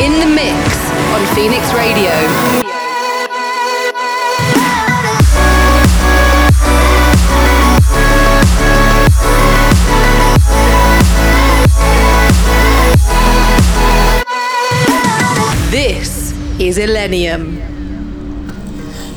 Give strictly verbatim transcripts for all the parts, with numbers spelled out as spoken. In the mix on Phoenix Radio. This is ILLENIUM.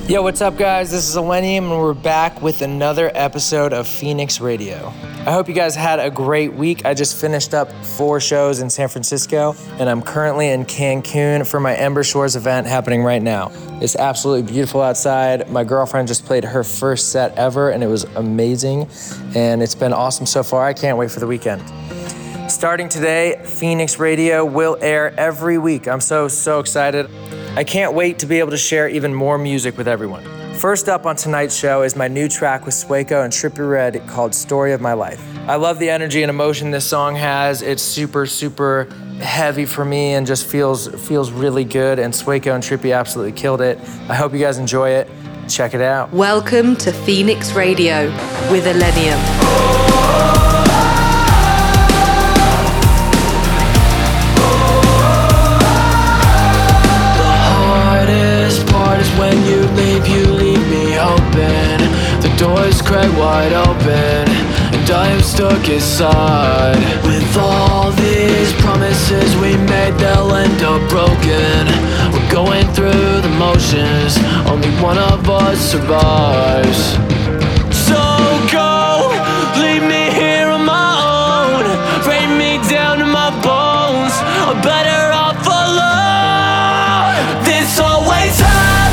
Yo, what's up, guys? This is ILLENIUM, and we're back with another episode of Phoenix Radio. I hope you guys had a great week. I just finished up four shows in San Francisco, and I'm currently in Cancun for my Ember Shores event happening right now. It's absolutely beautiful outside. My girlfriend just played her first set ever, and it was amazing, and it's been awesome so far. I can't wait for the weekend. Starting today, Phoenix Radio will air every week. I'm so, so excited. I can't wait to be able to share even more music with everyone. First up on tonight's show is my new track with SUECO and Trippie Redd called Story of My Life. I love the energy and emotion this song has. It's super, super heavy for me and just feels feels really good. And SUECO and Trippie absolutely killed it. I hope you guys enjoy it. Check it out. Welcome to Phoenix Radio with ILLENIUM. When you leave, you leave me hoping. The door's cracked wide open, and I am stuck inside. With all these promises we made, they'll end up broken. We're going through the motions, only one of us survives. So go, leave me here on my own. Break me down to my bones, I'm better off alone. This always happens.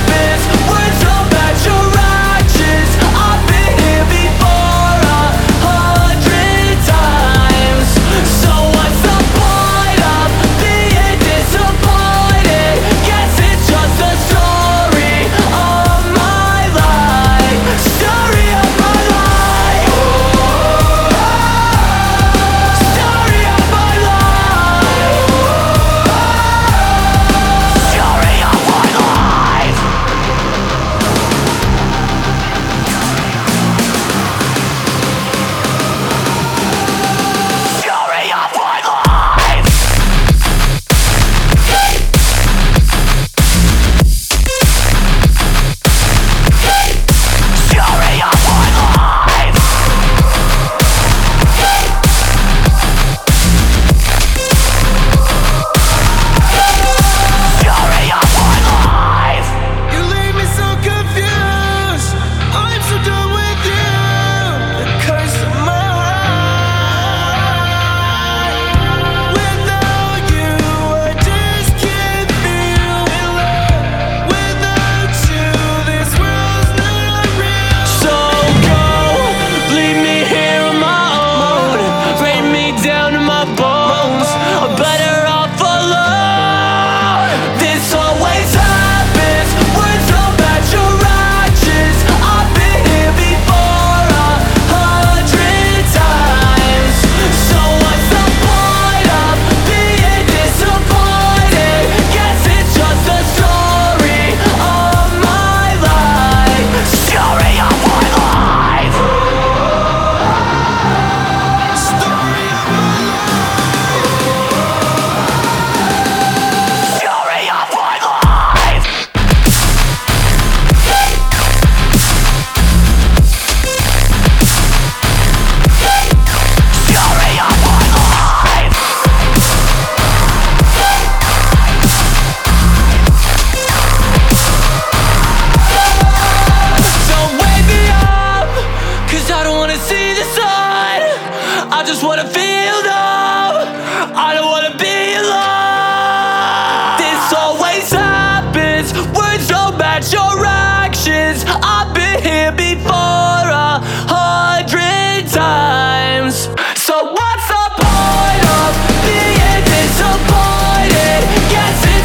I've been here before a hundred times.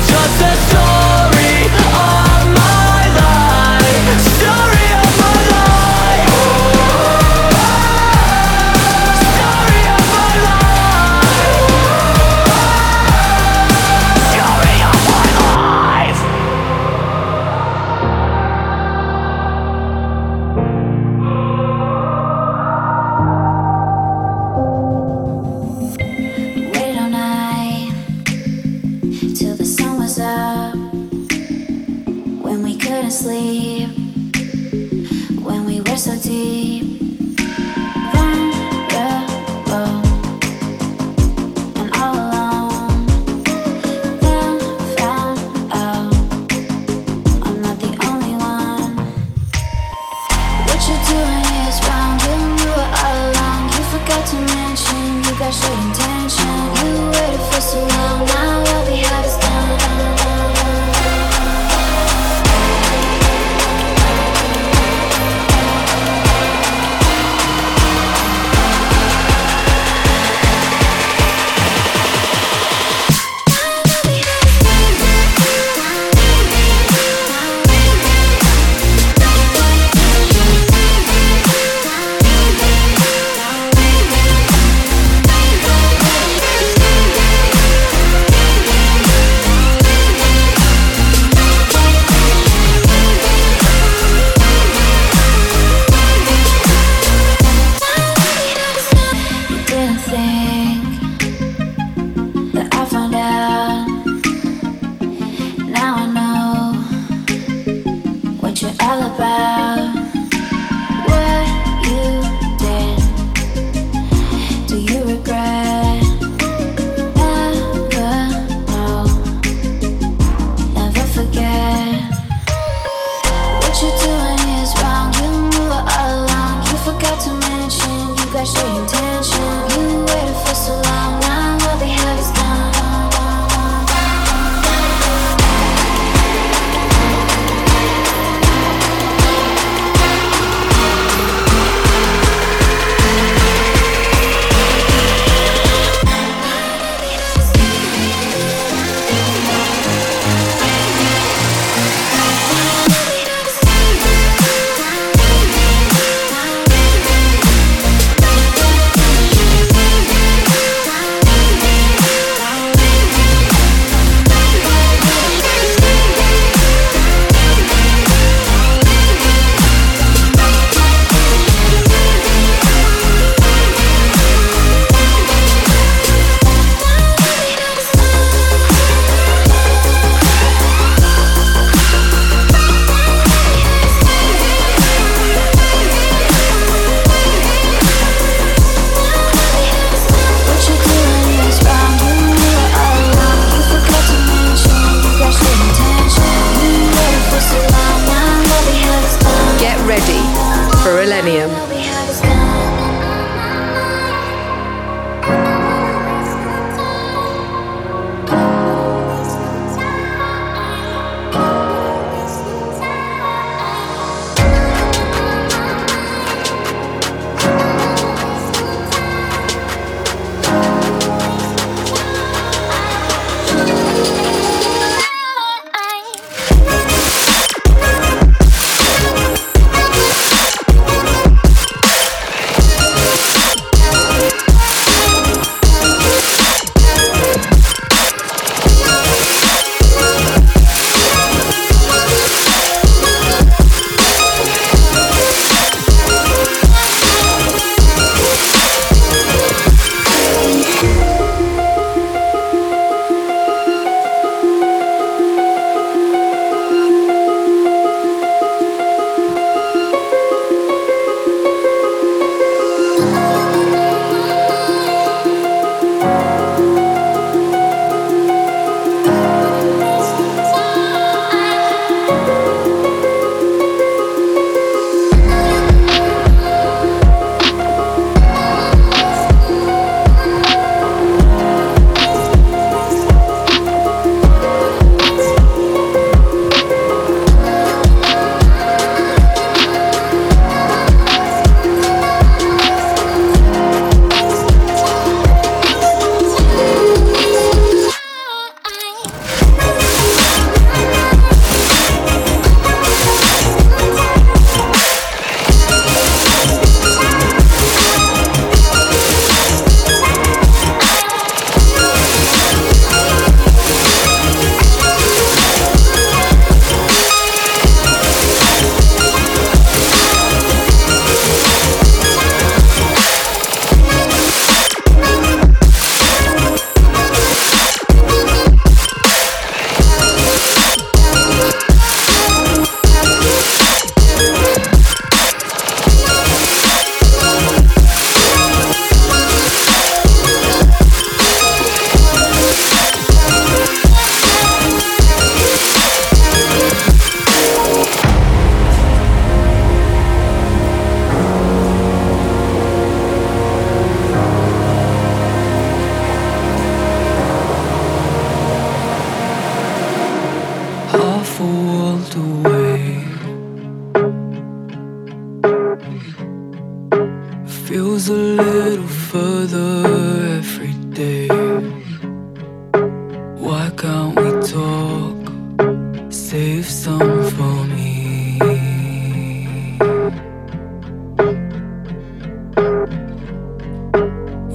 just a story of my life. Story of my life. Story of my life. Story of my life. Waited all night till the sun was up, when we couldn't sleep, when we were so deep vulnerable and all alone. Then found out I'm not the only one. What you're doing is wrong, doing you were all along. You forgot to mention you got your intention. You waited for so long, now all we have is done. You didn't think that I found out. Now I know what you're all about. What you did, do you regret? Never know, never forget. What you're doing is wrong. You knew it all along. You forgot to mention you got your intention. You waited for so long. Now all they have is gone. a little further every day. Why can't we talk? Save some for me.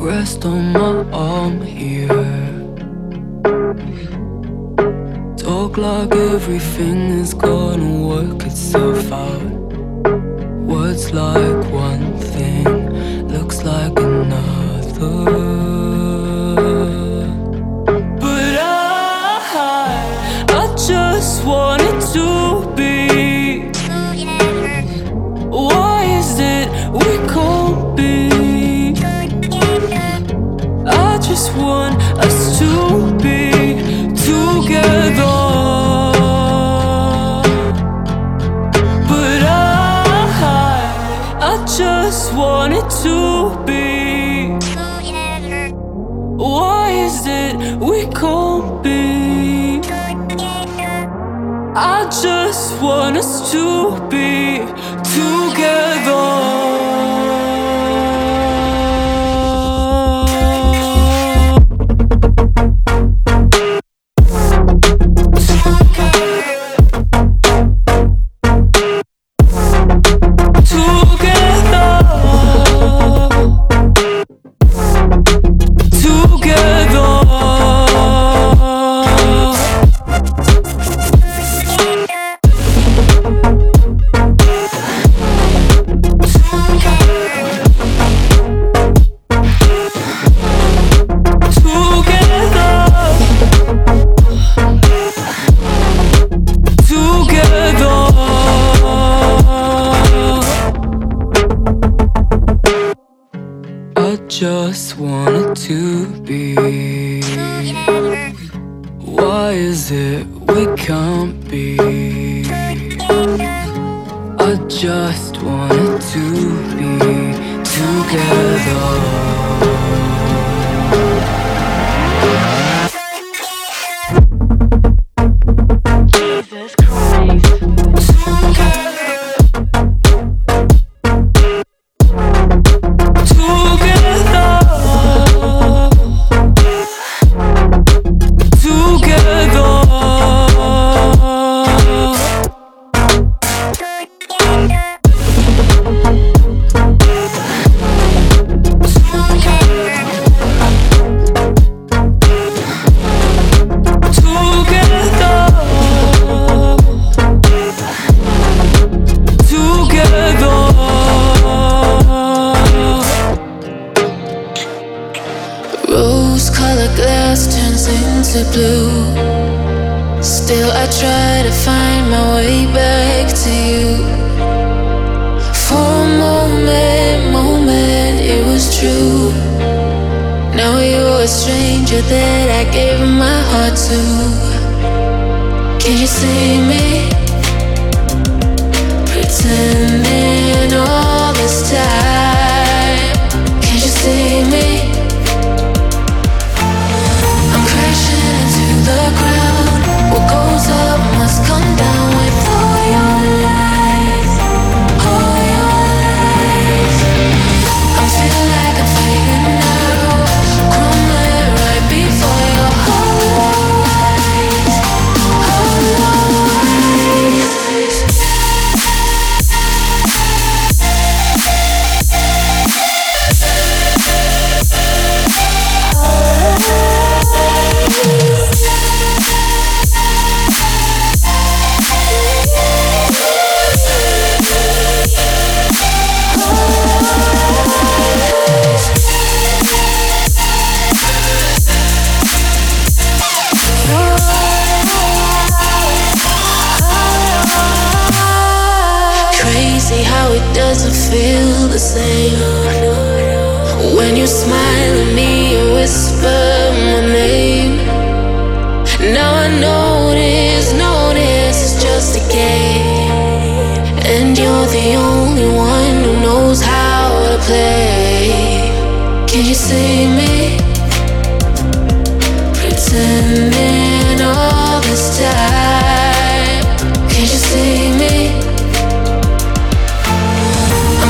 Rest on my arm here. Talk like everything is gonna work itself out. Words like one thing, looks like another. Want us to be together.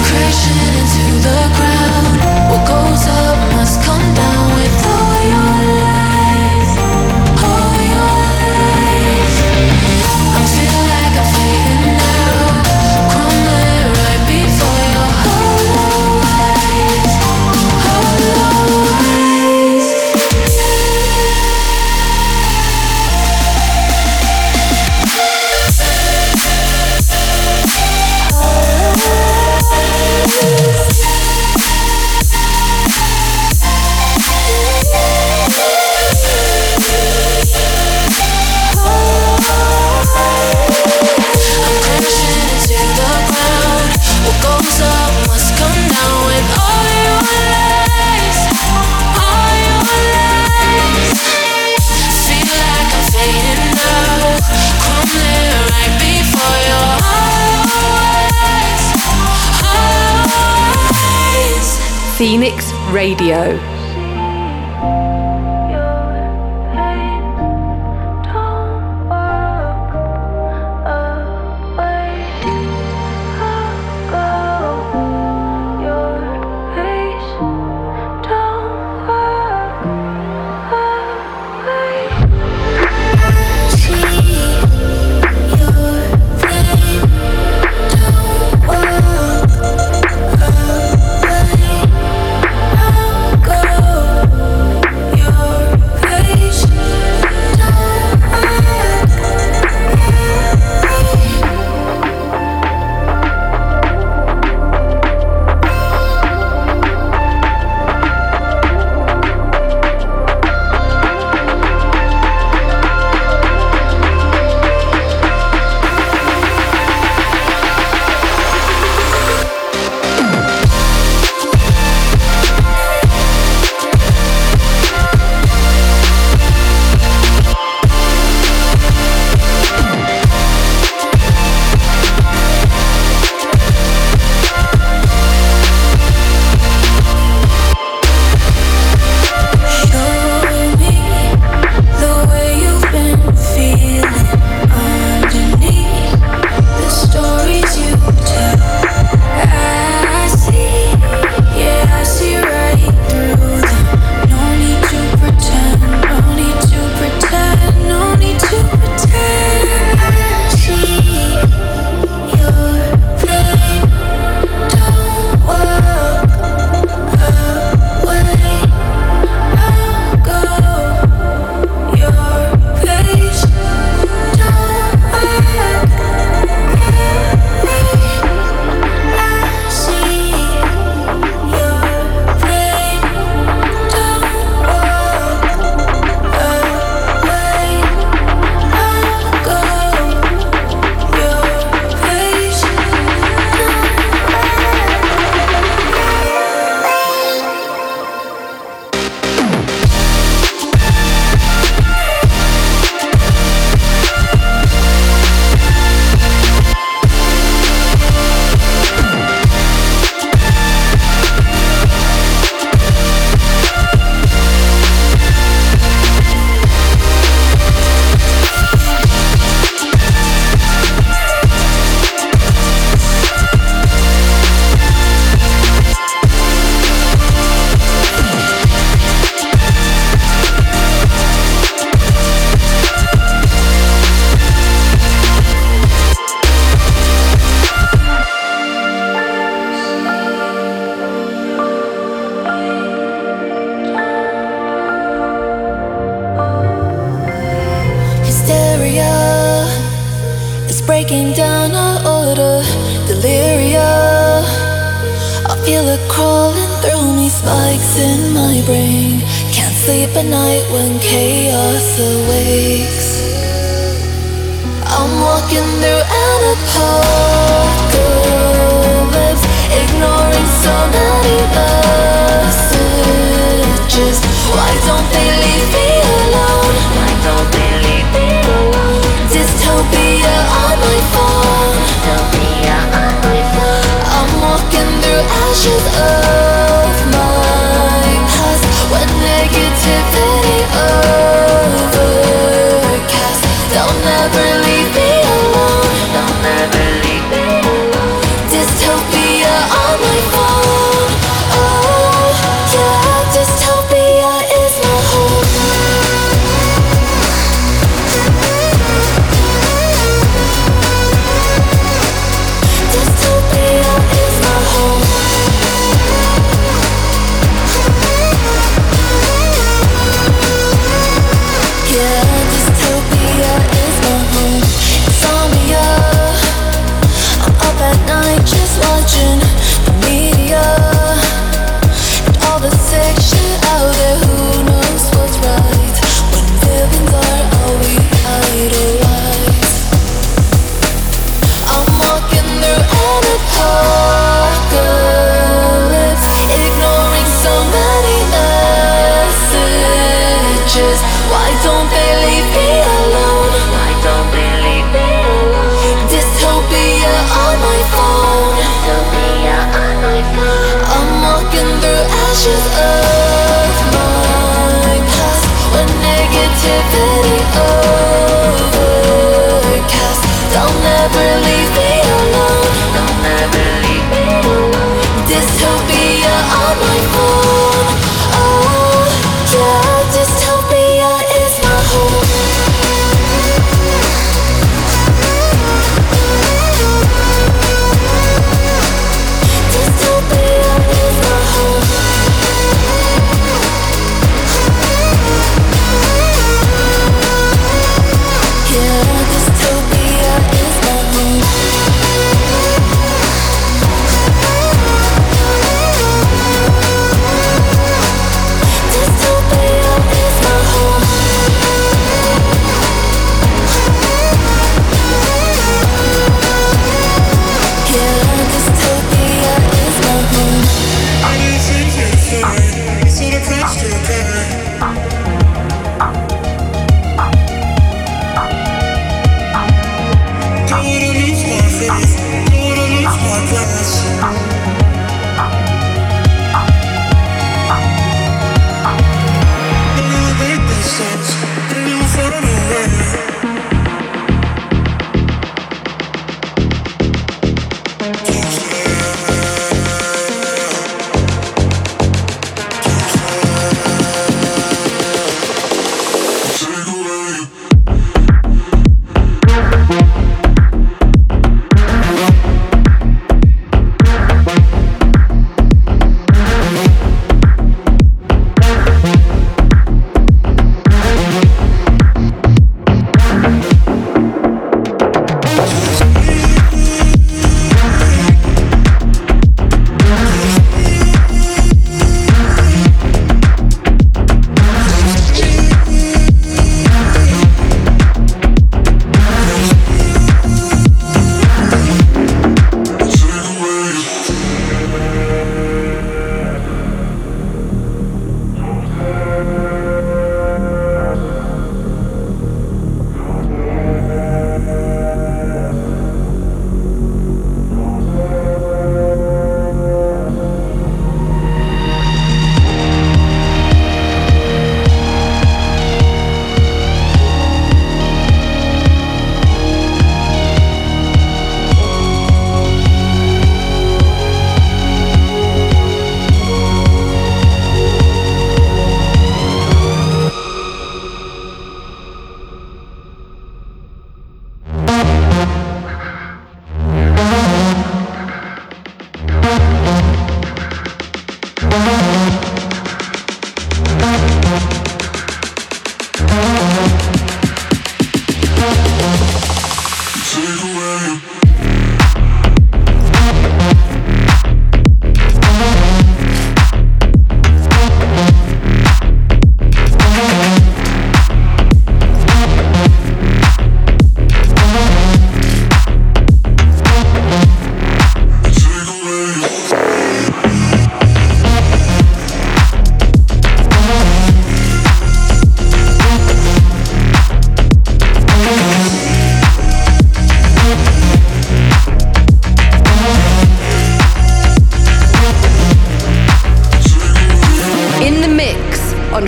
Crashing into the ground. Phoenix Radio.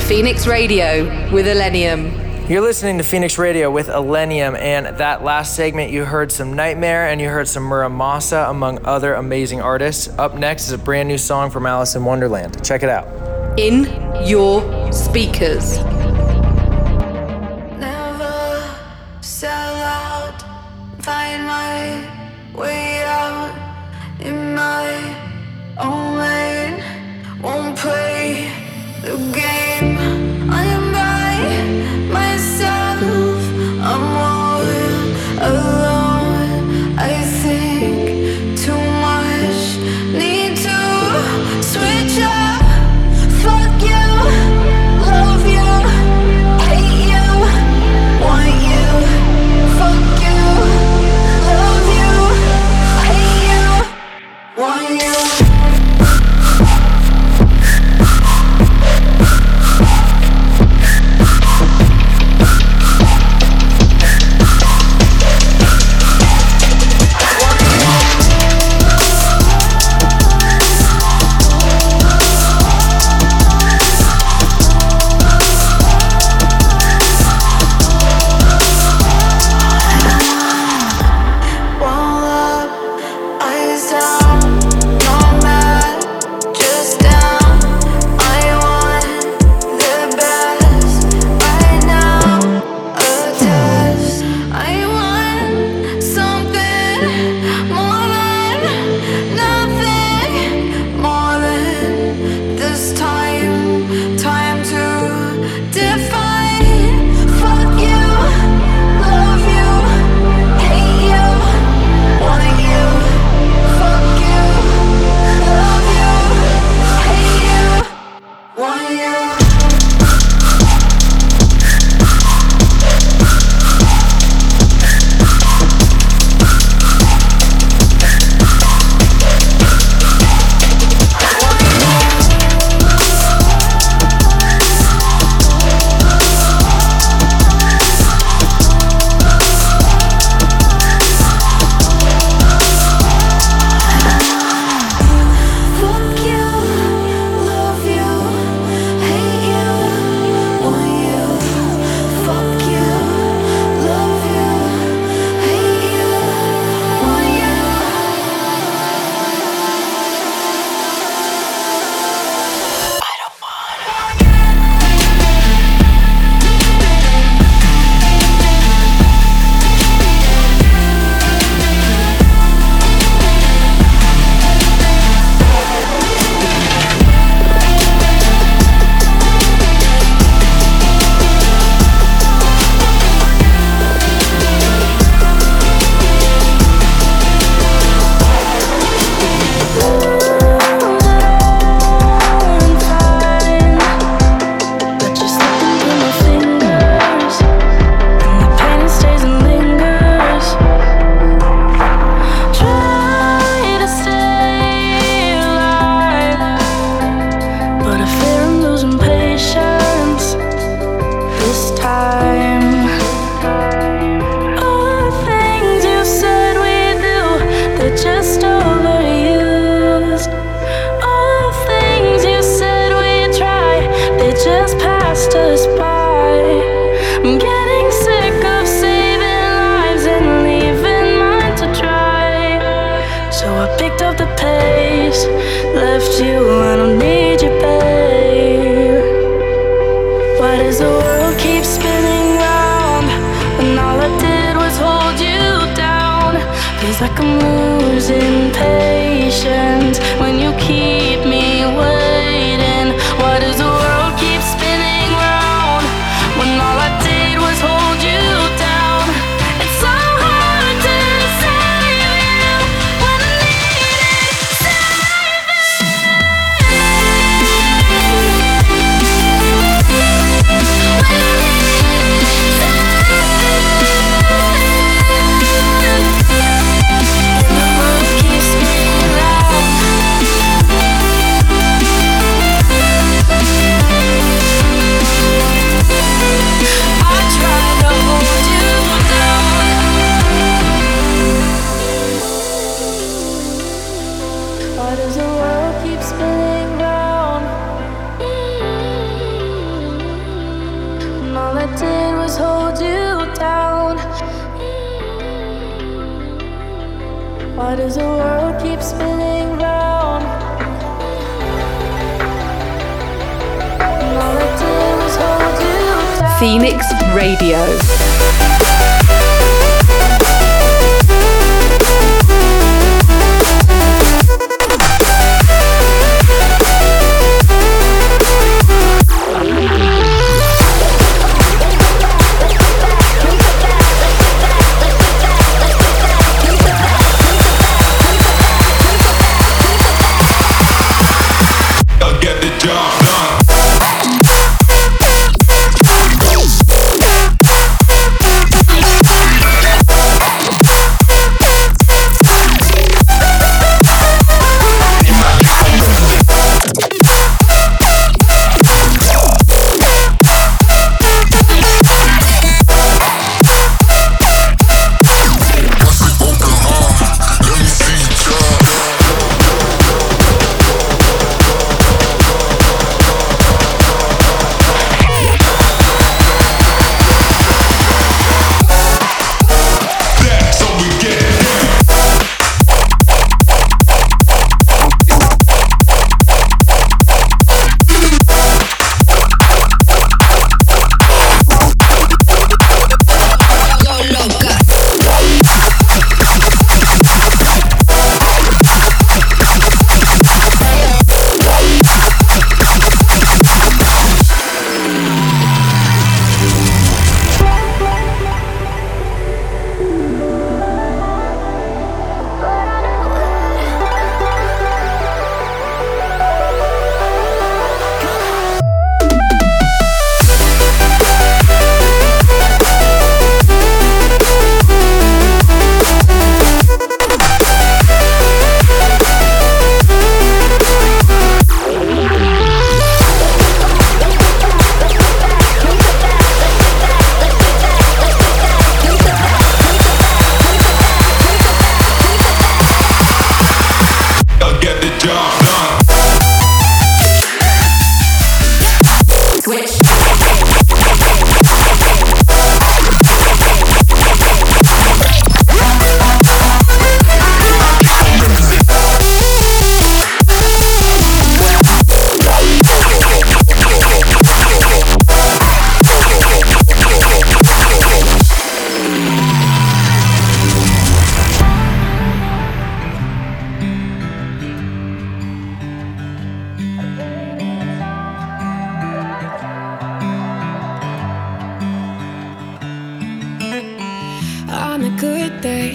Phoenix Radio with ILLENIUM. You're listening to Phoenix Radio with ILLENIUM, and that last segment you heard some Nightmare and you heard some Muramasa, among other amazing artists. Up next is a brand new song from Alison Wonderland. Check it out. In Your Speakers. Never sell out, find my way out in my own lane, won't play the game. I'm by myself, I'm all alone. I think too much, need to switch up. Fuck you, love you, hate you, want you. Fuck you, love you, hate you, want you. Phoenix Radio.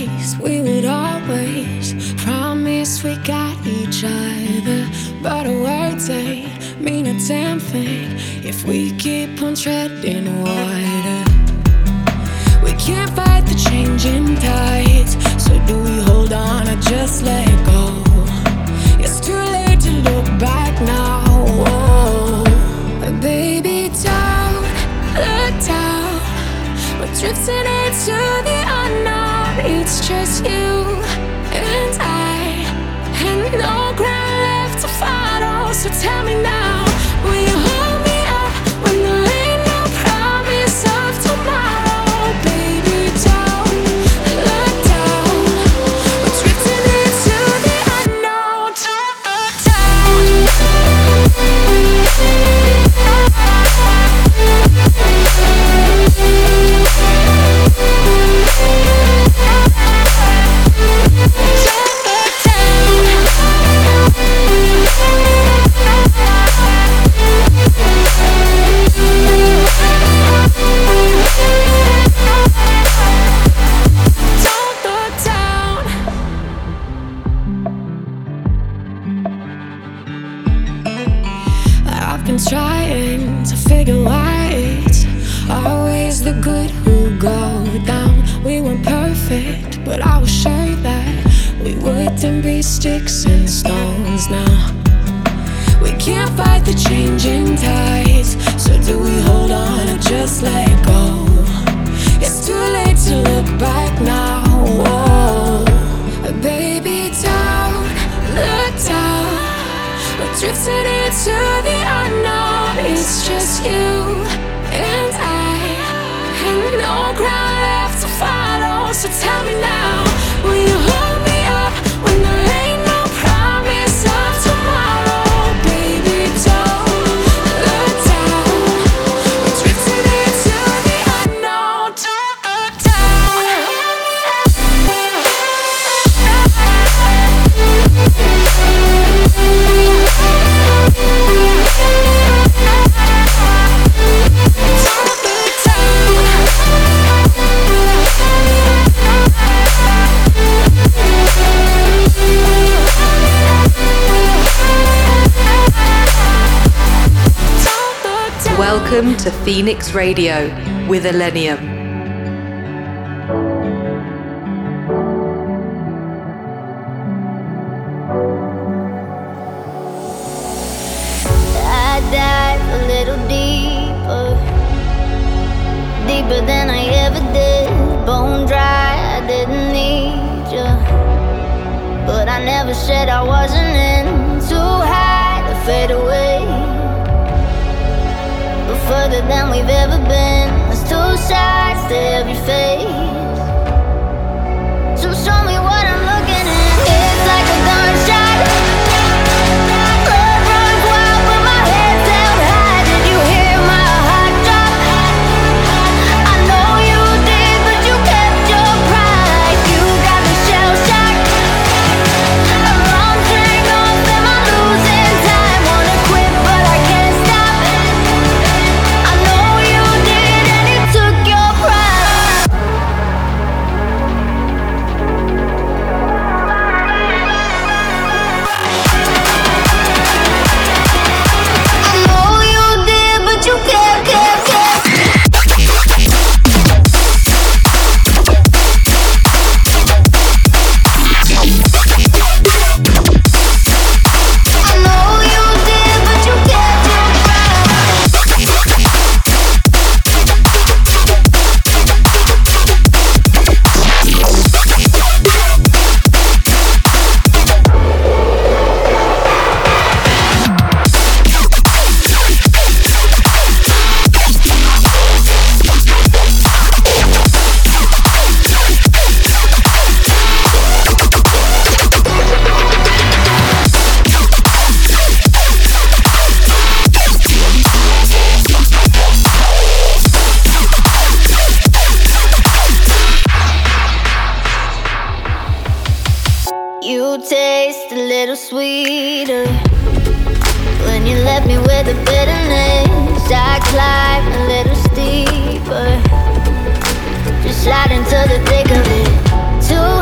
place we would always promise we got each other. But words ain't mean a damn thing if we keep on treading water. We can't fight the changing tides, so do we hold on or just let go? It's too late to look back now. Oh, baby, don't look down. We're drifting into the unknown. It's just you and I, and no ground left to follow. So tell me now, will you hold me up when there ain't no promise of tomorrow? Baby, don't look down. We're drifting into the unknown. Trying to figure why it's always the good who go down. We weren't perfect, but I was sure that we wouldn't be sticks and stones now. We can't fight the changing tides, so do we hold on or just let go? It's too late to look back now. Oh, baby, don't look down. We're drifting into the unknown. It's just you and I, and no ground left to follow. So tell me now, will you hold me up when there ain't no promise of tomorrow? Baby, don't look down. We're drifting into the unknown. Don't look down. Welcome to Phoenix Radio with ILLENIUM. Than I ever did, bone dry, I didn't need you. But I never said I wasn't in too high to fade away. But further than we've ever been, there's two sides to every face. So show me what I'm looking at. It's like a gunshot. Slide into the thick of it. Too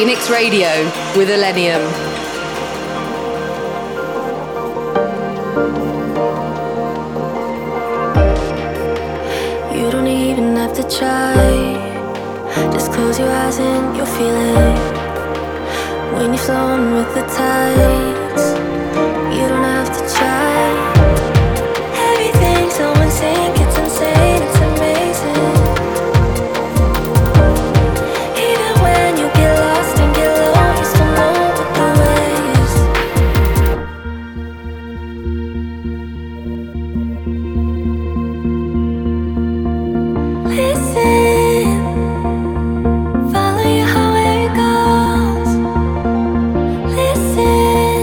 Phoenix Radio with ILLENIUM. Try, just close your eyes and you'll feel it. When you're flowing with the tides, you don't have to try. Everything someone's saying gets insane, it's amazing. Even when you get lost and get low, you still know what the way is. Listen. Follow you however it goes. Listen.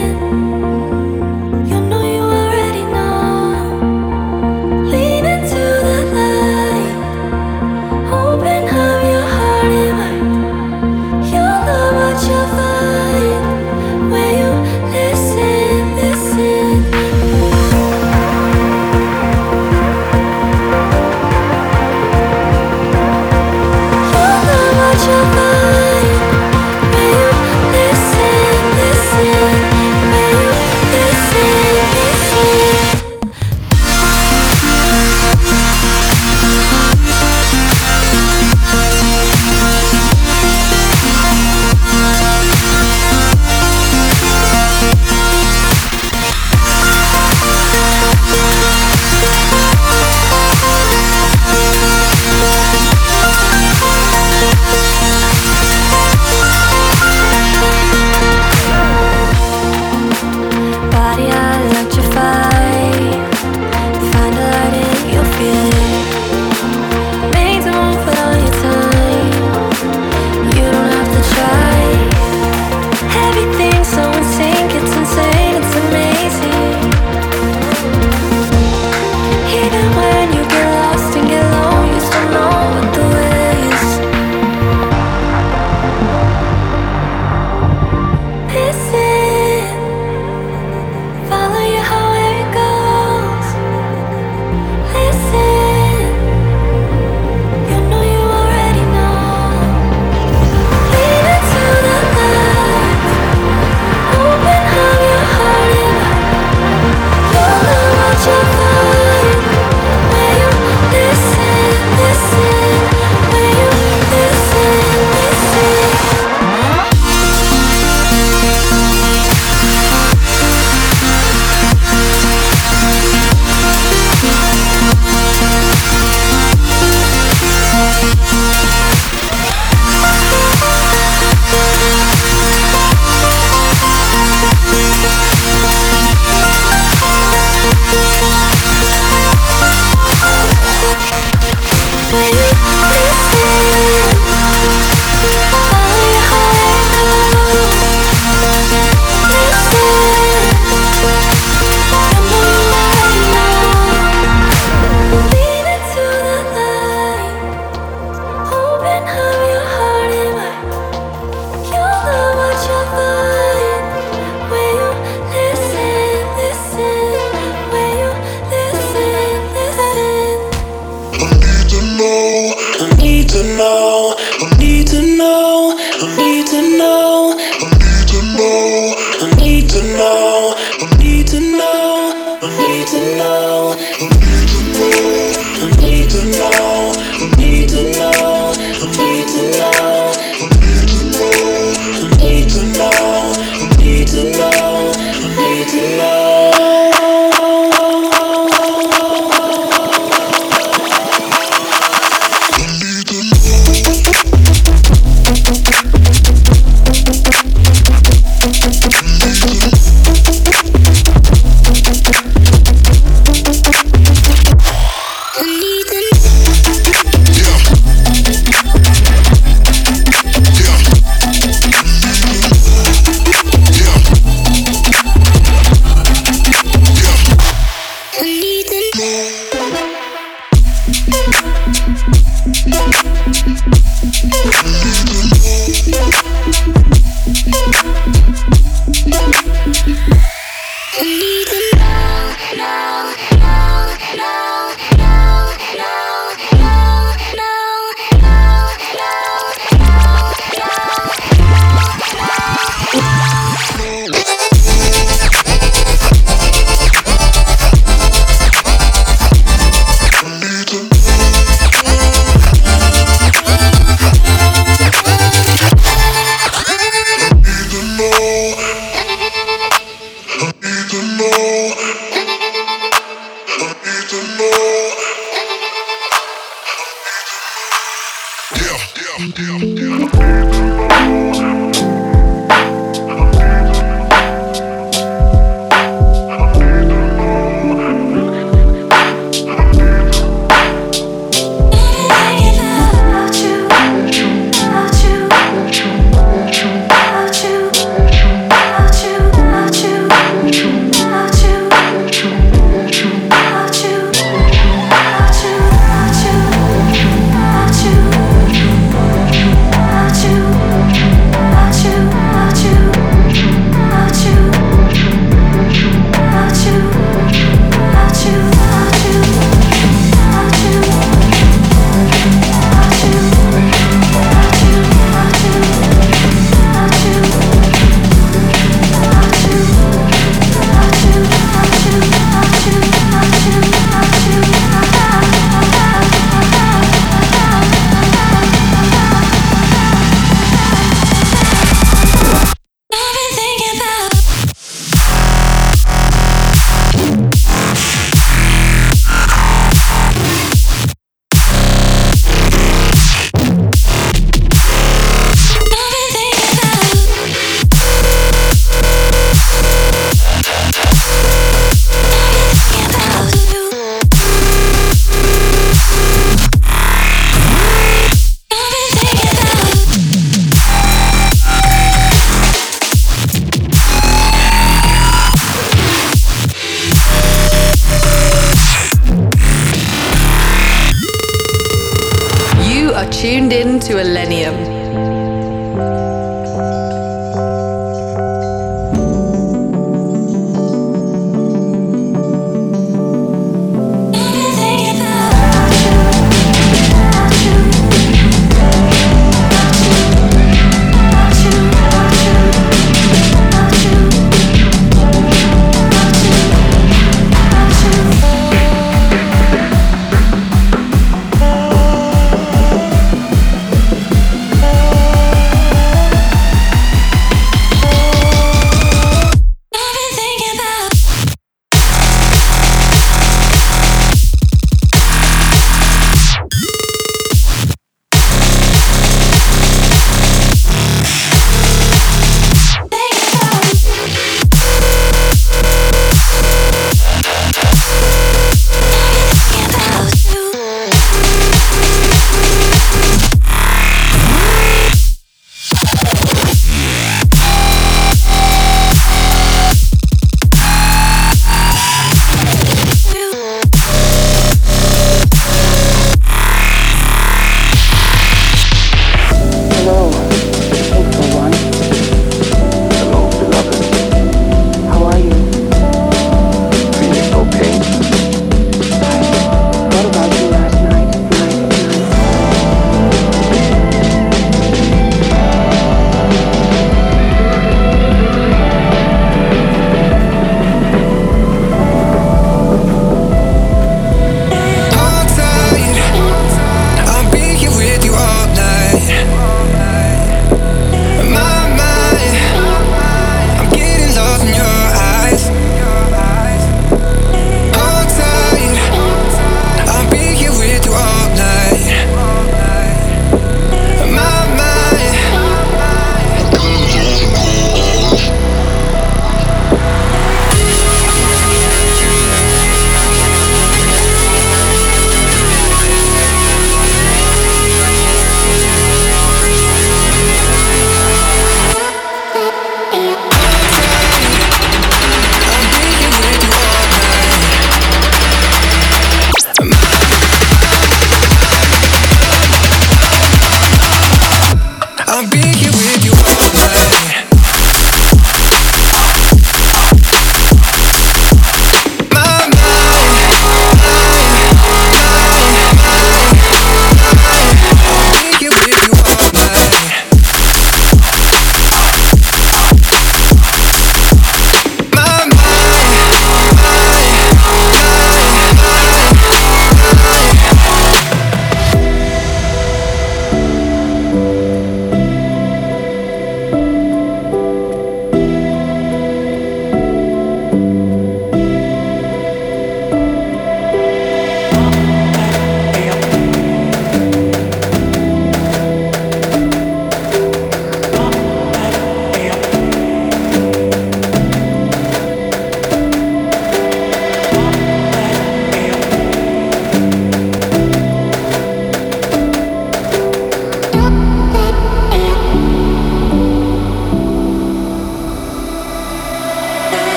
tuned in to ILLENIUM.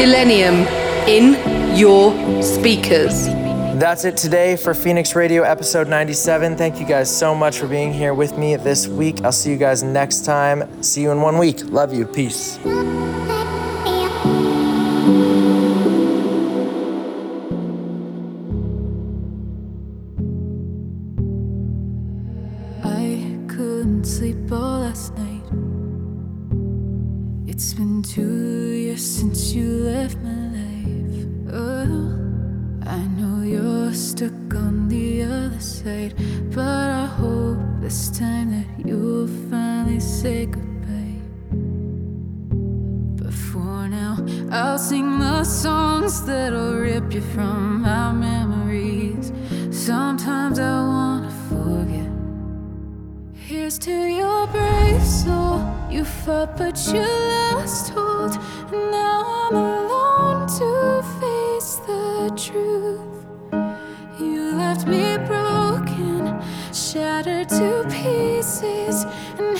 ILLENIUM in your speakers. That's it today for Phoenix Radio episode ninety-seven. Thank you guys so much for being here with me this week. I'll see you guys next time. See you in one week. Love you. Peace. Shattered to pieces, and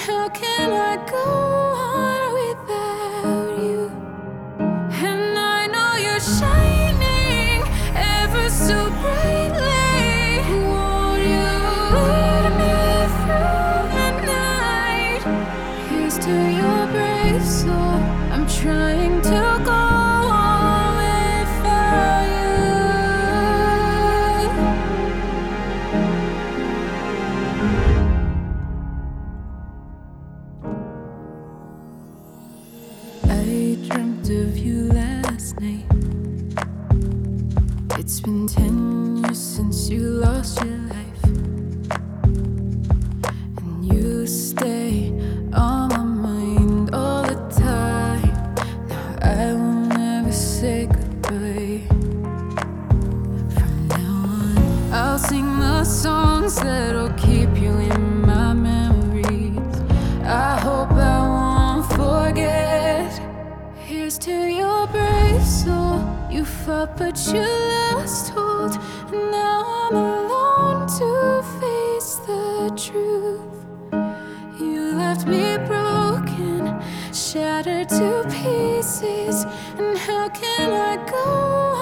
how can I go on?